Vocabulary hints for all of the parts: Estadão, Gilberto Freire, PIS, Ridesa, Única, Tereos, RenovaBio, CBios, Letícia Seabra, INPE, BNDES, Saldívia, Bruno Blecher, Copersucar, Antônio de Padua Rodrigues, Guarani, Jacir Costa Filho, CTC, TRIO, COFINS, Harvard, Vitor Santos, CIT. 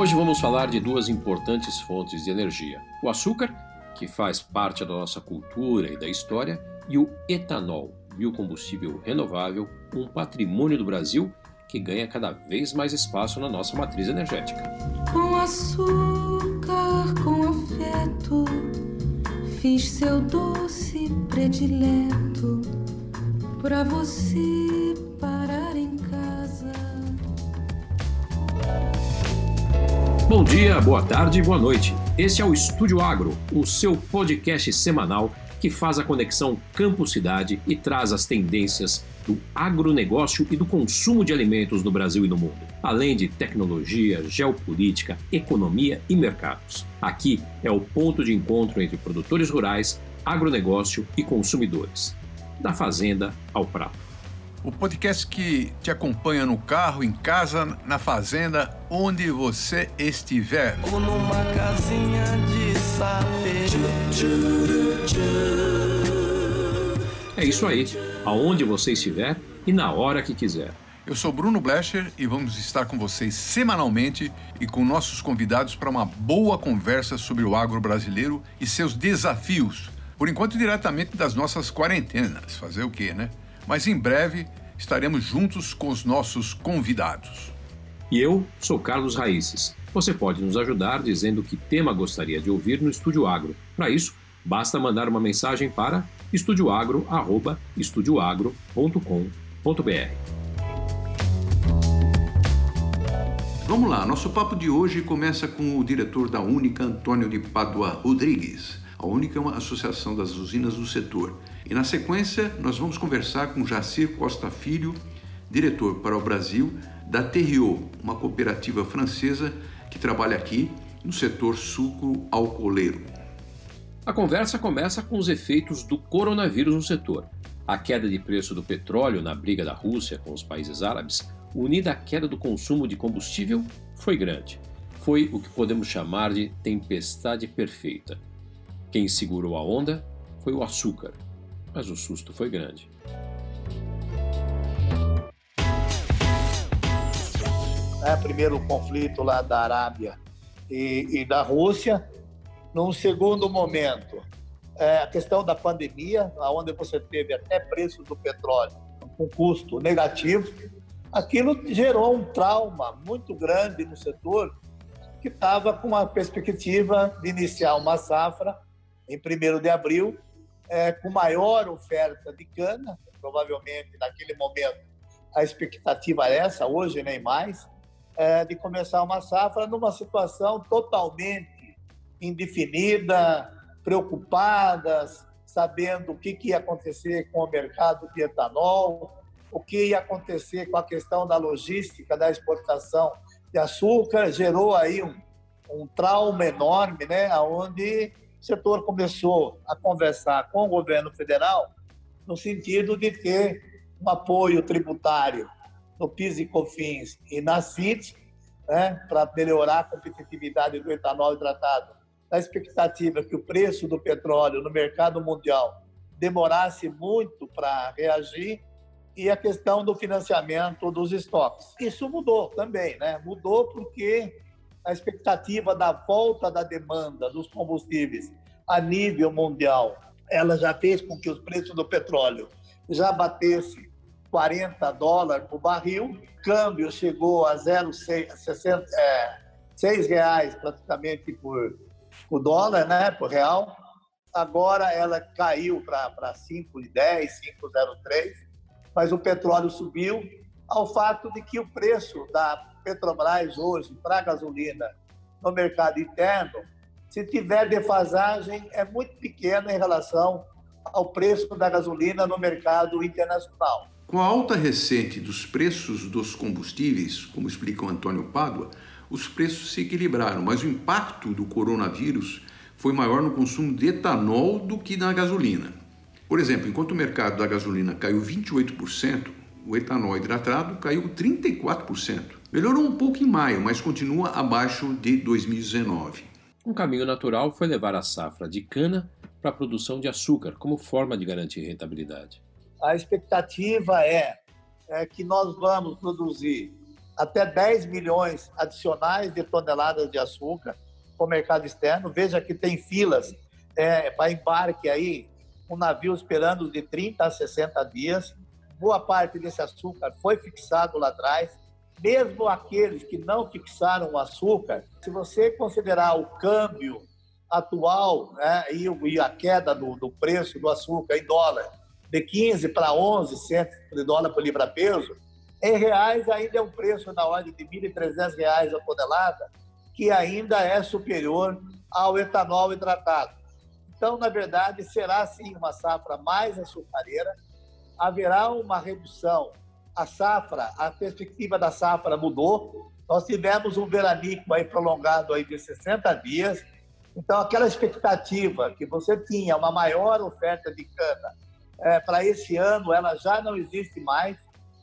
Hoje vamos falar de duas importantes fontes de energia: o açúcar, que faz parte da nossa cultura e da história, e o etanol, biocombustível renovável, um patrimônio do Brasil que ganha cada vez mais espaço na nossa matriz energética. Com açúcar, com afeto, fiz seu doce predileto pra você parar em casa. Bom dia, boa tarde e boa noite. Esse é o Estúdio Agro, o seu podcast semanal que faz a conexão campo-cidade e traz as tendências do agronegócio e do consumo de alimentos no Brasil e no mundo, além de tecnologia, geopolítica, economia e mercados. Aqui é o ponto de encontro entre produtores rurais, agronegócio e consumidores, da fazenda ao prato. O podcast que te acompanha no carro, em casa, na fazenda, onde você estiver. Ou numa casinha de saber. É isso aí, aonde você estiver e na hora que quiser. Eu sou Bruno Blecher e vamos estar com vocês semanalmente e com nossos convidados para uma boa conversa sobre o agro brasileiro e seus desafios. Por enquanto, diretamente das nossas quarentenas. Fazer o quê, né? Mas em breve estaremos juntos com os nossos convidados. E eu sou Carlos Raíces. Você pode nos ajudar dizendo que tema gostaria de ouvir no Estúdio Agro. Para isso, basta mandar uma mensagem para estudioagro@estudioagro.com.br. Vamos lá, nosso papo de hoje começa com o diretor da Única, Antônio de Padua Rodrigues. A Única é uma associação das usinas do setor. E na sequência, nós vamos conversar com Jacir Costa Filho, diretor para o Brasil da TRIO, uma cooperativa francesa que trabalha aqui no setor sucro-alcooleiro. A conversa começa com os efeitos do coronavírus no setor. A queda de preço do petróleo na briga da Rússia com os países árabes, unida à queda do consumo de combustível, foi grande. Foi o que podemos chamar de tempestade perfeita. Quem segurou a onda foi o açúcar, mas o susto foi grande. Primeiro o conflito lá da Arábia e da Rússia. Num segundo momento, a questão da pandemia, onde você teve até preço do petróleo com custo negativo. Aquilo gerou um trauma muito grande no setor, que estava com a perspectiva de iniciar uma safra em 1º de abril, com maior oferta de cana. Provavelmente, naquele momento, a expectativa era essa, hoje nem mais, de começar uma safra numa situação totalmente indefinida, preocupadas, sabendo o que ia acontecer com o mercado de etanol, o que ia acontecer com a questão da logística, da exportação de açúcar. Gerou aí um trauma enorme, né? Onde o setor começou a conversar com o governo federal no sentido de ter um apoio tributário no PIS e COFINS e na CIT, né, para melhorar a competitividade do etanol hidratado, na expectativa que o preço do petróleo no mercado mundial demorasse muito para reagir, e a questão do financiamento dos estoques. Isso mudou também, né? Mudou porque a expectativa da volta da demanda dos combustíveis a nível mundial, ela já fez com que os preços do petróleo já batesse $40 por barril. O câmbio chegou a R$6 praticamente por dólar, né? Por real. Agora ela caiu para 5,10, 5,03, mas o petróleo subiu, ao fato de que o preço da Petrobras hoje para a gasolina no mercado interno, se tiver defasagem, é muito pequena em relação ao preço da gasolina no mercado internacional. Com a alta recente dos preços dos combustíveis, como explica o Antônio Padua, os preços se equilibraram, mas o impacto do coronavírus foi maior no consumo de etanol do que na gasolina. Por exemplo, enquanto o mercado da gasolina caiu 28%, o etanol hidratado caiu 34%. Melhorou um pouco em maio, mas continua abaixo de 2019. Um caminho natural foi levar a safra de cana para a produção de açúcar, como forma de garantir rentabilidade. A expectativa é que nós vamos produzir até 10 milhões adicionais de toneladas de açúcar para o mercado externo. Veja que tem filas para embarque aí, um navio esperando de 30 a 60 dias. Boa parte desse açúcar foi fixado lá atrás. Mesmo aqueles que não fixaram o açúcar, se você considerar o câmbio atual, né, e a queda do preço do açúcar em dólar, de 15 para 11 centos de dólar por libra-peso, em reais ainda é um preço na ordem de R$ 1.300 a tonelada, que ainda é superior ao etanol hidratado. Então, na verdade, será sim uma safra mais açucareira, haverá uma redução. A perspectiva da safra mudou, nós tivemos um veranico aí prolongado aí de 60 dias, então aquela expectativa que você tinha uma maior oferta de cana para esse ano, ela já não existe mais.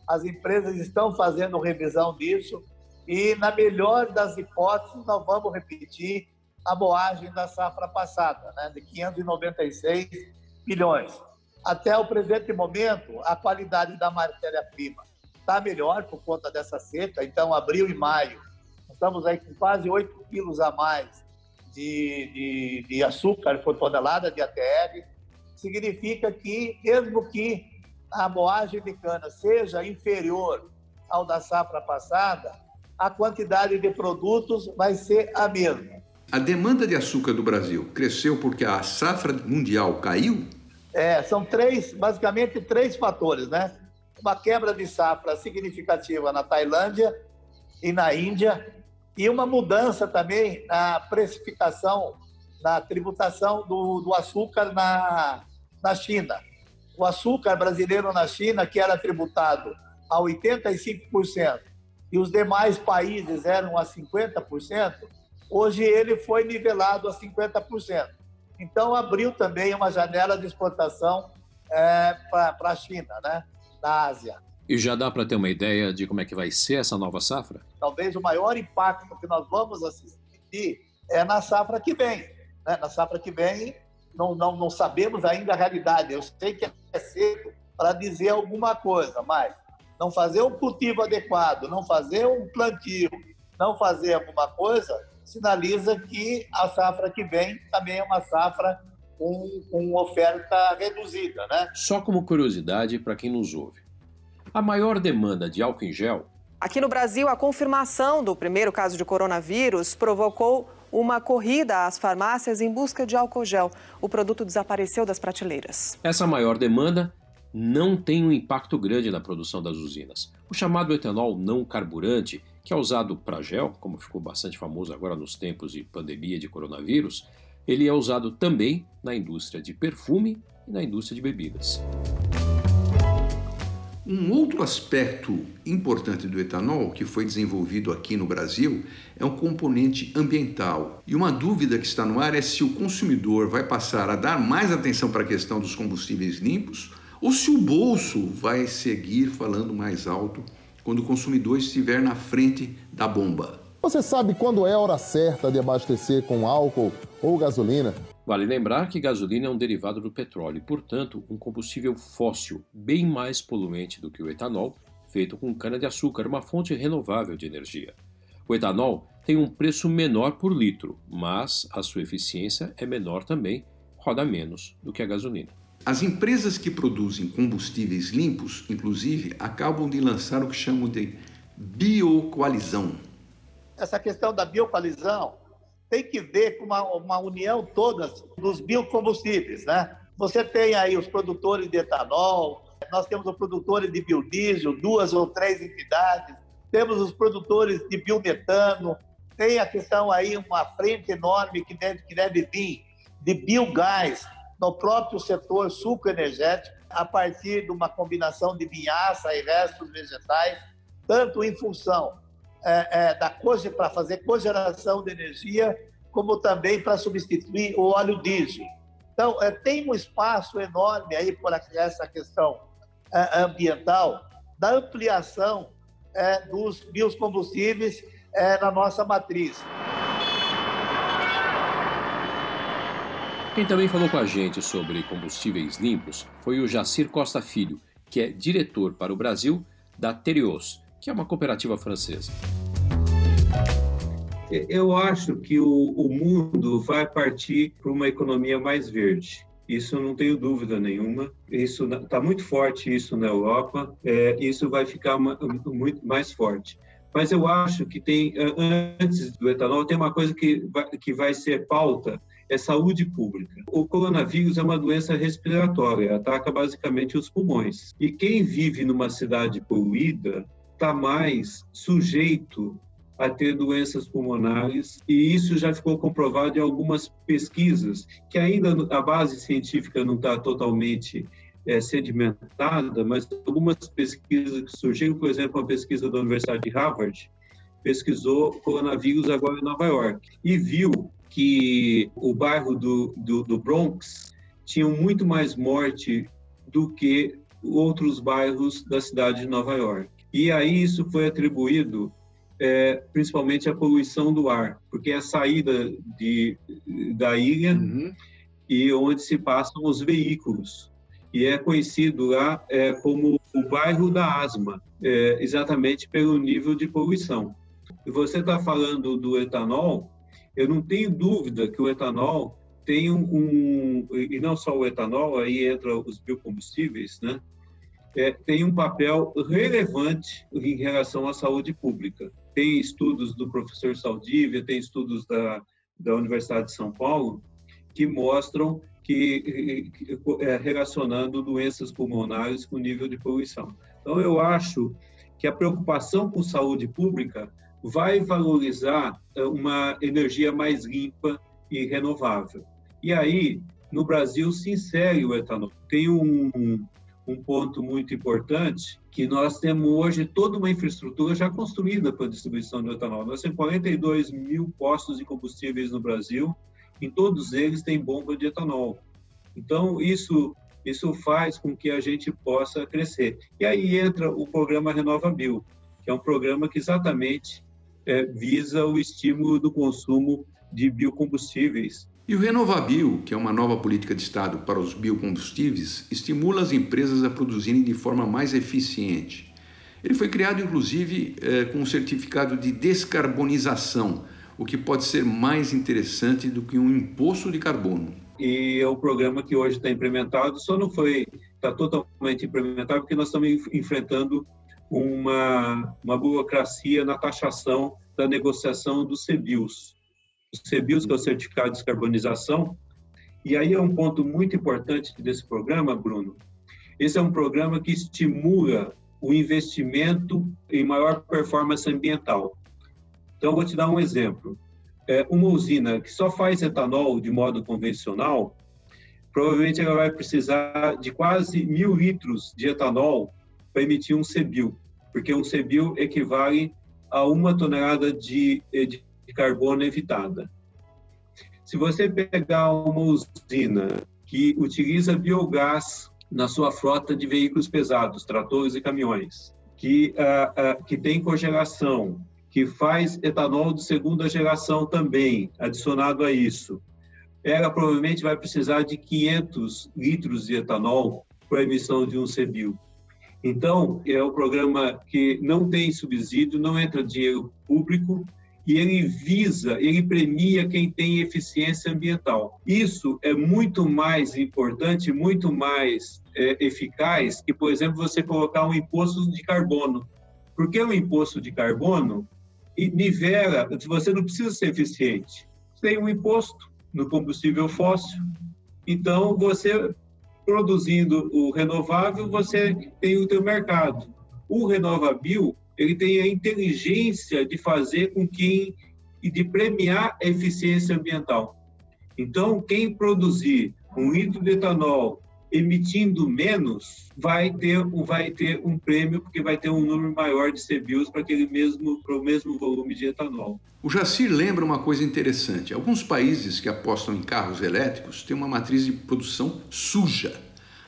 As empresas estão fazendo revisão disso e, na melhor das hipóteses, nós vamos repetir a moagem da safra passada, né, de 596 milhões. Até o presente momento, a qualidade da matéria-prima está melhor por conta dessa seca. Então, abril e maio, nós estamos aí com quase 8 quilos a mais de açúcar por tonelada de ATL. Significa que, mesmo que a moagem de cana seja inferior ao da safra passada, a quantidade de produtos vai ser a mesma. A demanda de açúcar do Brasil cresceu porque a safra mundial caiu? São basicamente três fatores, né? Uma quebra de safra significativa na Tailândia e na Índia e uma mudança também na precificação, na tributação do açúcar na China. O açúcar brasileiro na China, que era tributado a 85% e os demais países eram a 50%, hoje ele foi nivelado a 50%. Então, abriu também uma janela de exportação para a China, né, da Ásia. E já dá para ter uma ideia de como é que vai ser essa nova safra? Talvez o maior impacto que nós vamos assistir é na safra que vem. Né? Na safra que vem, não sabemos ainda a realidade. Eu sei que é cedo para dizer alguma coisa, mas não fazer um cultivo adequado, não fazer um plantio, não fazer alguma coisa sinaliza que a safra que vem também é uma safra com oferta reduzida, né? Só como curiosidade para quem nos ouve, a maior demanda de álcool em gel... Aqui no Brasil, a confirmação do primeiro caso de coronavírus provocou uma corrida às farmácias em busca de álcool gel. O produto desapareceu das prateleiras. Essa maior demanda não tem um impacto grande na produção das usinas. O chamado etanol não carburante, que é usado para gel, como ficou bastante famoso agora nos tempos de pandemia de coronavírus, ele é usado também na indústria de perfume e na indústria de bebidas. Um outro aspecto importante do etanol que foi desenvolvido aqui no Brasil é um componente ambiental. E uma dúvida que está no ar é se o consumidor vai passar a dar mais atenção para a questão dos combustíveis limpos ou se o bolso vai seguir falando mais alto quando o consumidor estiver na frente da bomba. Você sabe quando é a hora certa de abastecer com álcool ou gasolina? Vale lembrar que gasolina é um derivado do petróleo, portanto, um combustível fóssil bem mais poluente do que o etanol, feito com cana-de-açúcar, uma fonte renovável de energia. O etanol tem um preço menor por litro, mas a sua eficiência é menor também, roda menos do que a gasolina. As empresas que produzem combustíveis limpos, inclusive, acabam de lançar o que chamam de biocoalizão. Essa questão da biocoalizão tem que ver com uma união toda dos biocombustíveis, né? Você tem aí os produtores de etanol, nós temos os produtores de biodiesel, 2 ou 3 entidades, temos os produtores de biometano, tem a questão aí, uma frente enorme que deve vir de biogás, no próprio setor sucroenergético, a partir de uma combinação de vinhaça e restos vegetais, tanto em função para fazer cogeração de energia, como também para substituir o óleo diesel. Então, tem um espaço enorme aí por essa questão ambiental, da ampliação dos biocombustíveis na nossa matriz. Quem também falou com a gente sobre combustíveis limpos foi o Jacir Costa Filho, que é diretor para o Brasil da Tereos, que é uma cooperativa francesa? Eu acho que o mundo vai partir para uma economia mais verde. Isso não tenho dúvida nenhuma. Isso está muito forte, isso na Europa. Isso vai ficar muito mais forte. Mas eu acho que tem, antes do etanol, tem uma coisa que vai ser pauta, é saúde pública. O coronavírus é uma doença respiratória, ataca basicamente os pulmões. E quem vive numa cidade poluída está mais sujeito a ter doenças pulmonares, e isso já ficou comprovado em algumas pesquisas, que ainda a base científica não está totalmente sedimentada, mas algumas pesquisas que surgiram, por exemplo, a pesquisa da Universidade de Harvard, pesquisou coronavírus agora em Nova York, e viu que o bairro do Bronx tinha muito mais morte do que outros bairros da cidade de Nova York. E aí isso foi atribuído principalmente à poluição do ar, porque é a saída da ilha, uhum, e onde se passam os veículos. E é conhecido lá como o bairro da asma, exatamente pelo nível de poluição. Você está falando do etanol, eu não tenho dúvida que o etanol tem e não só o etanol, aí entra os biocombustíveis, né? Tem um papel relevante em relação à saúde pública. Tem estudos do professor Saldívia, tem estudos da Universidade de São Paulo, que mostram que relacionando doenças pulmonares com o nível de poluição. Então, eu acho que a preocupação com saúde pública vai valorizar uma energia mais limpa e renovável. E aí, no Brasil, se insere o etanol. Tem um ponto muito importante, que nós temos hoje toda uma infraestrutura já construída para a distribuição do etanol. Nós temos 42 mil postos de combustíveis no Brasil, em todos eles tem bomba de etanol. Então, isso faz com que a gente possa crescer. E aí entra o programa RenovaBio, que é um programa que exatamente visa o estímulo do consumo de biocombustíveis. E o RenovaBio, que é uma nova política de Estado para os biocombustíveis, estimula as empresas a produzirem de forma mais eficiente. Ele foi criado, inclusive, com um certificado de descarbonização, o que pode ser mais interessante do que um imposto de carbono. E é um programa que hoje está implementado, só não está totalmente implementado, porque nós estamos enfrentando uma burocracia na taxação da negociação dos CBios. Os CBios, que é o Certificado de Descarbonização, e aí é um ponto muito importante desse programa, Bruno. Esse é um programa que estimula o investimento em maior performance ambiental. Então, vou te dar um exemplo. Uma usina que só faz etanol de modo convencional, provavelmente ela vai precisar de quase 1.000 litros de etanol para emitir um CBio, porque um CBio equivale a 1 tonelada de carbono evitada. Se você pegar uma usina que utiliza biogás na sua frota de veículos pesados, tratores e caminhões, que tem cogeração, que faz etanol de segunda geração também, adicionado a isso, ela provavelmente vai precisar de 500 litros de etanol para a emissão de um CBio. Então, é um programa que não tem subsídio, não entra dinheiro público, e ele premia quem tem eficiência ambiental. Isso é muito mais importante, muito mais eficaz que, por exemplo, você colocar um imposto de carbono. Porque o imposto de carbono nivela, você não precisa ser eficiente. Tem um imposto no combustível fóssil, então você, produzindo o renovável, você tem o teu mercado. O RenovaBio, ele tem a inteligência de fazer com que e de premiar a eficiência ambiental. Então, quem produzir 1 litro de etanol emitindo menos, vai ter um prêmio, porque vai ter um número maior de CBios para o mesmo volume de etanol. O Jacir lembra uma coisa interessante. Alguns países que apostam em carros elétricos têm uma matriz de produção suja,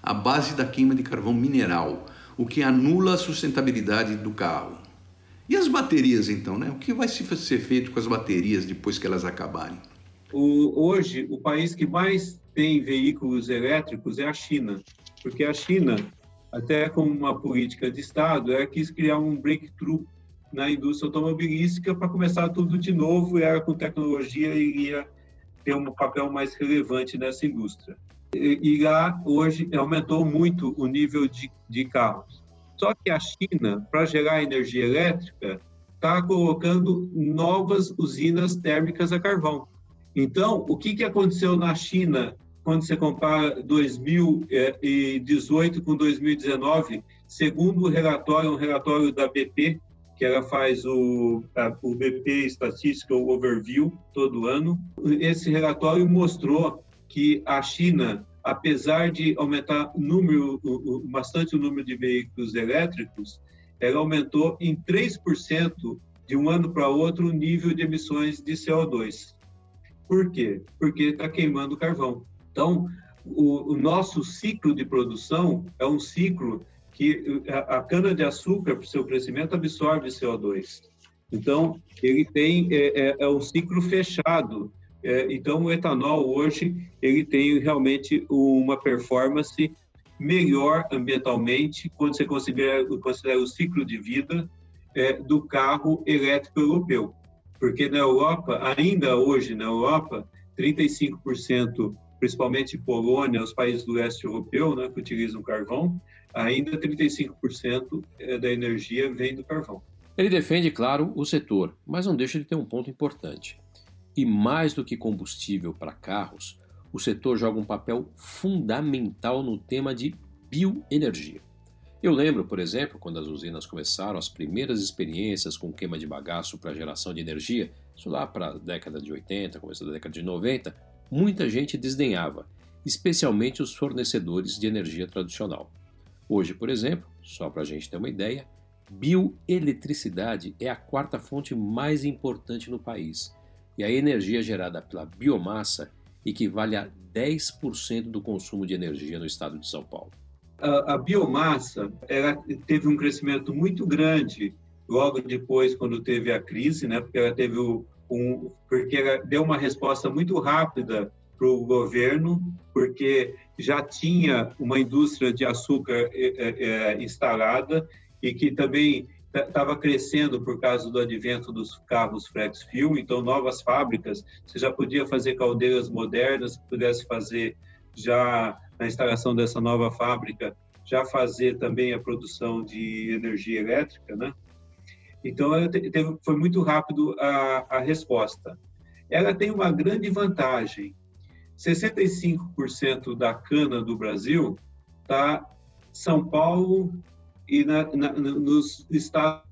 à base da queima de carvão mineral, o que anula a sustentabilidade do carro. E as baterias, então, né? O que vai ser feito com as baterias depois que elas acabarem? Hoje, o país que mais tem veículos elétricos é a China, porque a China até como uma política de Estado, ela quis criar um breakthrough na indústria automobilística para começar tudo de novo, e ela com tecnologia iria ter um papel mais relevante nessa indústria. E lá, hoje, aumentou muito o nível de carros. Só que a China, para gerar energia elétrica, está colocando novas usinas térmicas a carvão. Então, o que aconteceu na China quando você compara 2018 com 2019, segundo o relatório, um relatório da BP, que ela faz o BP Statistical Overview todo ano. Esse relatório mostrou que a China, apesar de aumentar bastante o número de veículos elétricos, ela aumentou em 3% de um ano para outro o nível de emissões de CO2. Por quê? Porque está queimando carvão. Então, o nosso ciclo de produção é um ciclo que a cana-de-açúcar, para o seu crescimento, absorve CO2. Então, ele tem um ciclo fechado. Então, o etanol hoje ele tem realmente uma performance melhor ambientalmente, quando você considera o ciclo de vida do carro elétrico europeu. Porque na Europa, ainda hoje na Europa, 35%, principalmente Polônia, os países do leste europeu, né, que utilizam carvão, ainda 35% da energia vem do carvão. Ele defende, claro, o setor, mas não deixa de ter um ponto importante. E mais do que combustível para carros, o setor joga um papel fundamental no tema de bioenergia. Eu lembro, por exemplo, quando as usinas começaram as primeiras experiências com queima de bagaço para geração de energia, isso lá para a década de 80, começo da década de 90, muita gente desdenhava, especialmente os fornecedores de energia tradicional. Hoje, por exemplo, só para a gente ter uma ideia, bioeletricidade é a quarta fonte mais importante no país, e a energia gerada pela biomassa equivale a 10% do consumo de energia no estado de São Paulo. A biomassa ela teve um crescimento muito grande logo depois, quando teve a crise, né? Porque ela teve porque ela deu uma resposta muito rápida para o governo, porque já tinha uma indústria de açúcar instalada e que também estava crescendo por causa do advento dos carros flex fuel, então novas fábricas, você já podia fazer caldeiras modernas, pudesse fazer já na instalação dessa nova fábrica, já fazer também a produção de energia elétrica, né? Então ela foi muito rápido a resposta. Ela tem uma grande vantagem, 65% da cana do Brasil está em São Paulo e nos estados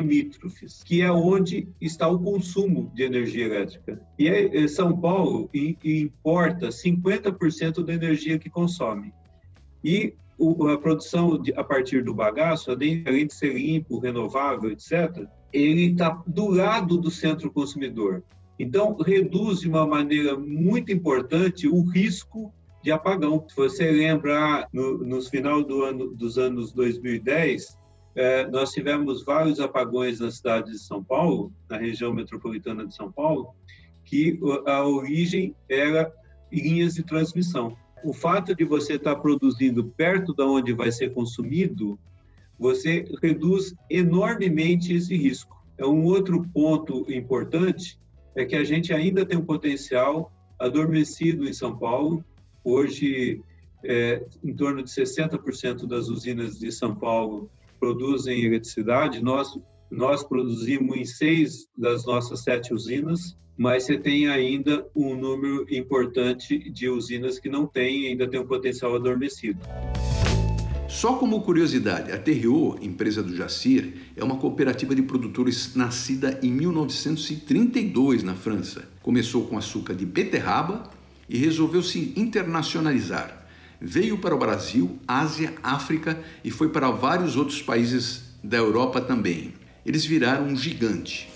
limítrofes, que é onde está o consumo de energia elétrica. E São Paulo importa 50% da energia que consome. E a produção a partir do bagaço, além de ser limpo, renovável, etc., ele está do lado do centro consumidor. Então, reduz de uma maneira muito importante o risco de apagão. Se você lembrar, no final dos anos 2010, nós tivemos vários apagões na cidade de São Paulo, na região metropolitana de São Paulo, que a origem era linhas de transmissão. O fato de você estar produzindo perto de onde vai ser consumido, você reduz enormemente esse risco. É um outro ponto importante, é que a gente ainda tem um potencial adormecido em São Paulo. Hoje, em torno de 60% das usinas de São Paulo produzem eletricidade. Nós produzimos em 6 das nossas 7 usinas, mas você tem ainda um número importante de usinas que não tem, ainda tem um potencial adormecido. Só como curiosidade, a TRIO, empresa do Jacir, é uma cooperativa de produtores nascida em 1932 na França. Começou com açúcar de beterraba e resolveu se internacionalizar. Veio para o Brasil, Ásia, África e foi para vários outros países da Europa também. Eles viraram um gigante.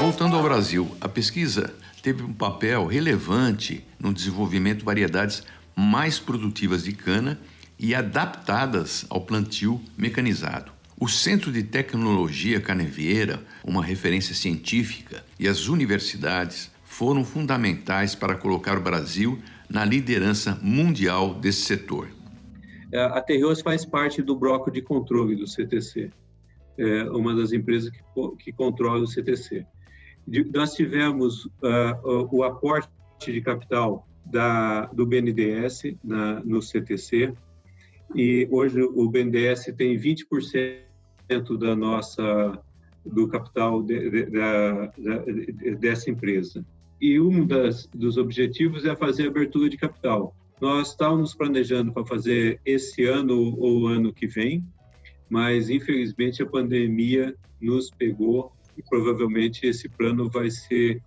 Voltando ao Brasil, a pesquisa teve um papel relevante no desenvolvimento de variedades mais produtivas de cana e adaptadas ao plantio mecanizado. O Centro de Tecnologia Canavieira, uma referência científica, e as universidades foram fundamentais para colocar o Brasil na liderança mundial desse setor. A Tereos faz parte do bloco de controle do CTC, é uma das empresas que controla o CTC. Nós tivemos o aporte de capital do BNDES no CTC, e hoje o BNDES tem 20% do capital dessa empresa. E um dos objetivos é fazer abertura de capital. Nós estávamos planejando para fazer esse ano ou ano que vem, mas infelizmente a pandemia nos pegou e provavelmente esse plano vai ser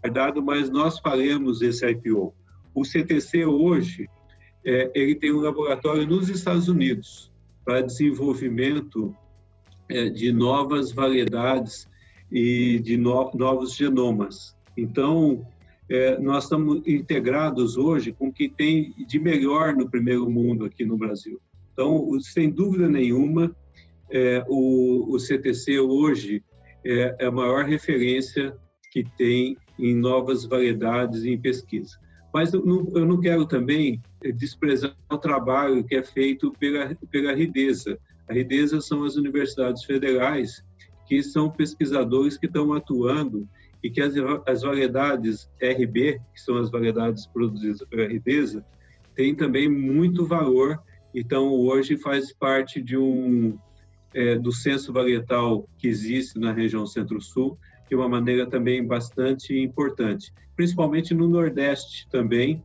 guardado, mas nós faremos esse IPO. O CTC hoje ele tem um laboratório nos Estados Unidos para desenvolvimento de novas variedades e de novos genomas. Então, nós estamos integrados hoje com o que tem de melhor no primeiro mundo aqui no Brasil. Então, sem dúvida nenhuma, o CTC hoje é a maior referência que tem em novas variedades e em pesquisa. Mas eu não quero também desprezar o trabalho que é feito pela Ridesa. A Ridesa são as universidades federais, que são pesquisadores que estão atuando e que as variedades RB, que são as variedades produzidas pela Ridesa, têm também muito valor. Então, hoje faz parte do censo varietal que existe na região Centro-Sul, de uma maneira também bastante importante, principalmente no Nordeste também,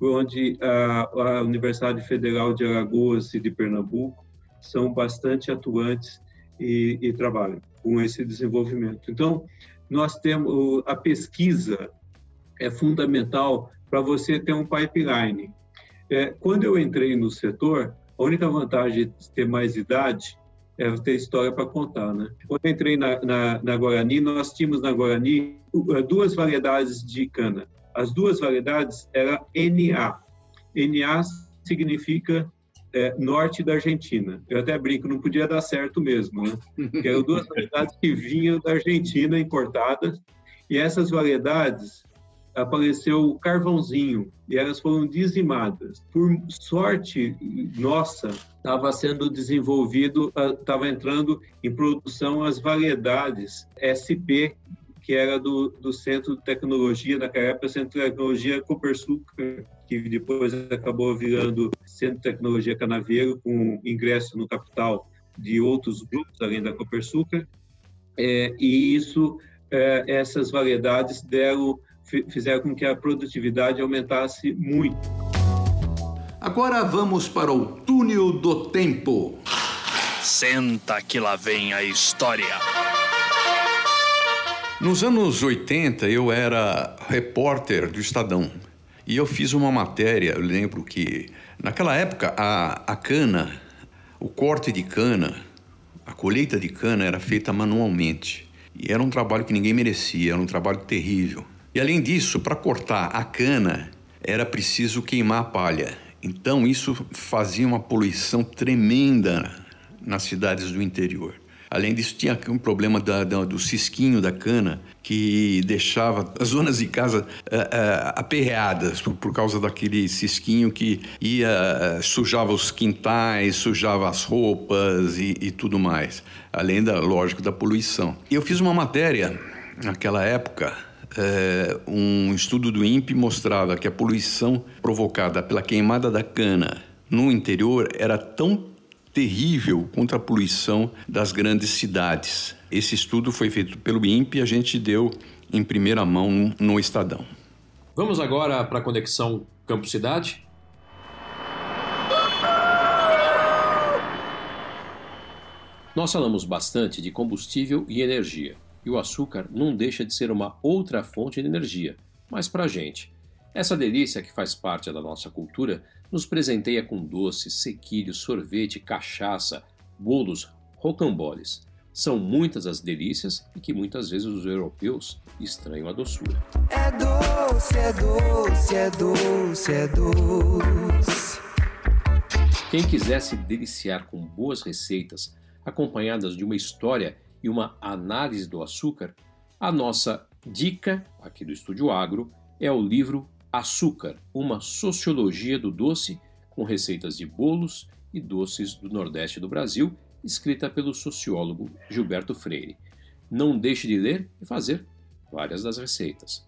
onde a Universidade Federal de Alagoas e de Pernambuco são bastante atuantes e trabalham com esse desenvolvimento. Então, nós temos a pesquisa é fundamental para você ter um pipeline. Quando eu entrei no setor, a única vantagem de ter mais idade é ter história para contar, né? Quando eu entrei na Guarani, nós tínhamos na Guarani duas variedades de cana. As duas variedades eram NA. NA significa norte da Argentina. Eu até brinco, não podia dar certo mesmo, né? Porque eram duas variedades que vinham da Argentina, importadas, e essas variedades apareceu o carvãozinho, e elas foram dizimadas. Por sorte nossa, estava sendo desenvolvido, estava entrando em produção as variedades SP, que era do Centro de Tecnologia, naquela época, Centro de Tecnologia Copersucar, que depois acabou virando Centro de Tecnologia Canaveiro, com ingresso no capital de outros grupos, além da Copersucar. E isso, essas variedades fizeram com que a produtividade aumentasse muito. Agora vamos para o túnel do tempo. Senta que lá vem a história. Nos anos 80, eu era repórter do Estadão e eu fiz uma matéria. Eu lembro que, naquela época, a cana, o corte de cana, a colheita de cana era feita manualmente. E era um trabalho que ninguém merecia, era um trabalho terrível. E, além disso, para cortar a cana, era preciso queimar a palha. Então, isso fazia uma poluição tremenda nas cidades do interior. Além disso, tinha um problema do cisquinho da cana, que deixava as donas de casa aperreadas por causa daquele cisquinho que sujava os quintais, sujava as roupas e tudo mais. Além, lógico, da poluição. Eu fiz uma matéria, naquela época, um estudo do INPE mostrava que a poluição provocada pela queimada da cana no interior era tão terrível contra a poluição das grandes cidades. Esse estudo foi feito pelo INPE e a gente deu em primeira mão no Estadão. Vamos agora para a conexão campo-cidade? Nós falamos bastante de combustível e energia, e o açúcar não deixa de ser uma outra fonte de energia, mas para a gente. Essa delícia que faz parte da nossa cultura nos presenteia com doces, sequilhos, sorvete, cachaça, bolos, rocamboles. São muitas as delícias e que muitas vezes os europeus estranham a doçura. É doce, é doce, é doce, é doce. Quem quiser se deliciar com boas receitas, acompanhadas de uma história e uma análise do açúcar, a nossa dica, aqui do Estúdio Agro, é o livro Açúcar, uma sociologia do doce, com receitas de bolos e doces do Nordeste do Brasil, escrita pelo sociólogo Gilberto Freire. Não deixe de ler e fazer várias das receitas.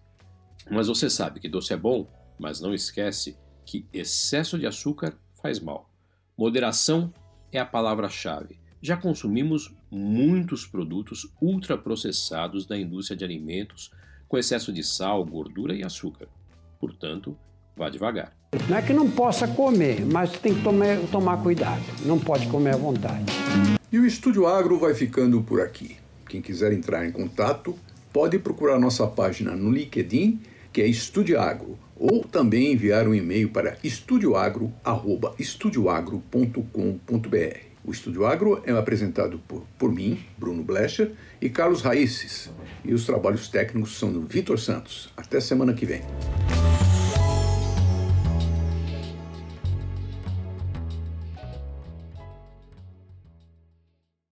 Mas você sabe que doce é bom, mas não esquece que excesso de açúcar faz mal. Moderação é a palavra-chave. Já consumimos muitos produtos ultraprocessados da indústria de alimentos com excesso de sal, gordura e açúcar. Portanto, vá devagar. Não é que não possa comer, mas tem que tomar cuidado. Não pode comer à vontade. E o Estúdio Agro vai ficando por aqui. Quem quiser entrar em contato, pode procurar nossa página no LinkedIn, que é Estúdio Agro, ou também enviar um e-mail para estudioagro@estudioagro.com.br. O Estúdio Agro é apresentado por mim, Bruno Blecher, e Carlos Raices. E os trabalhos técnicos são do Vitor Santos. Até semana que vem.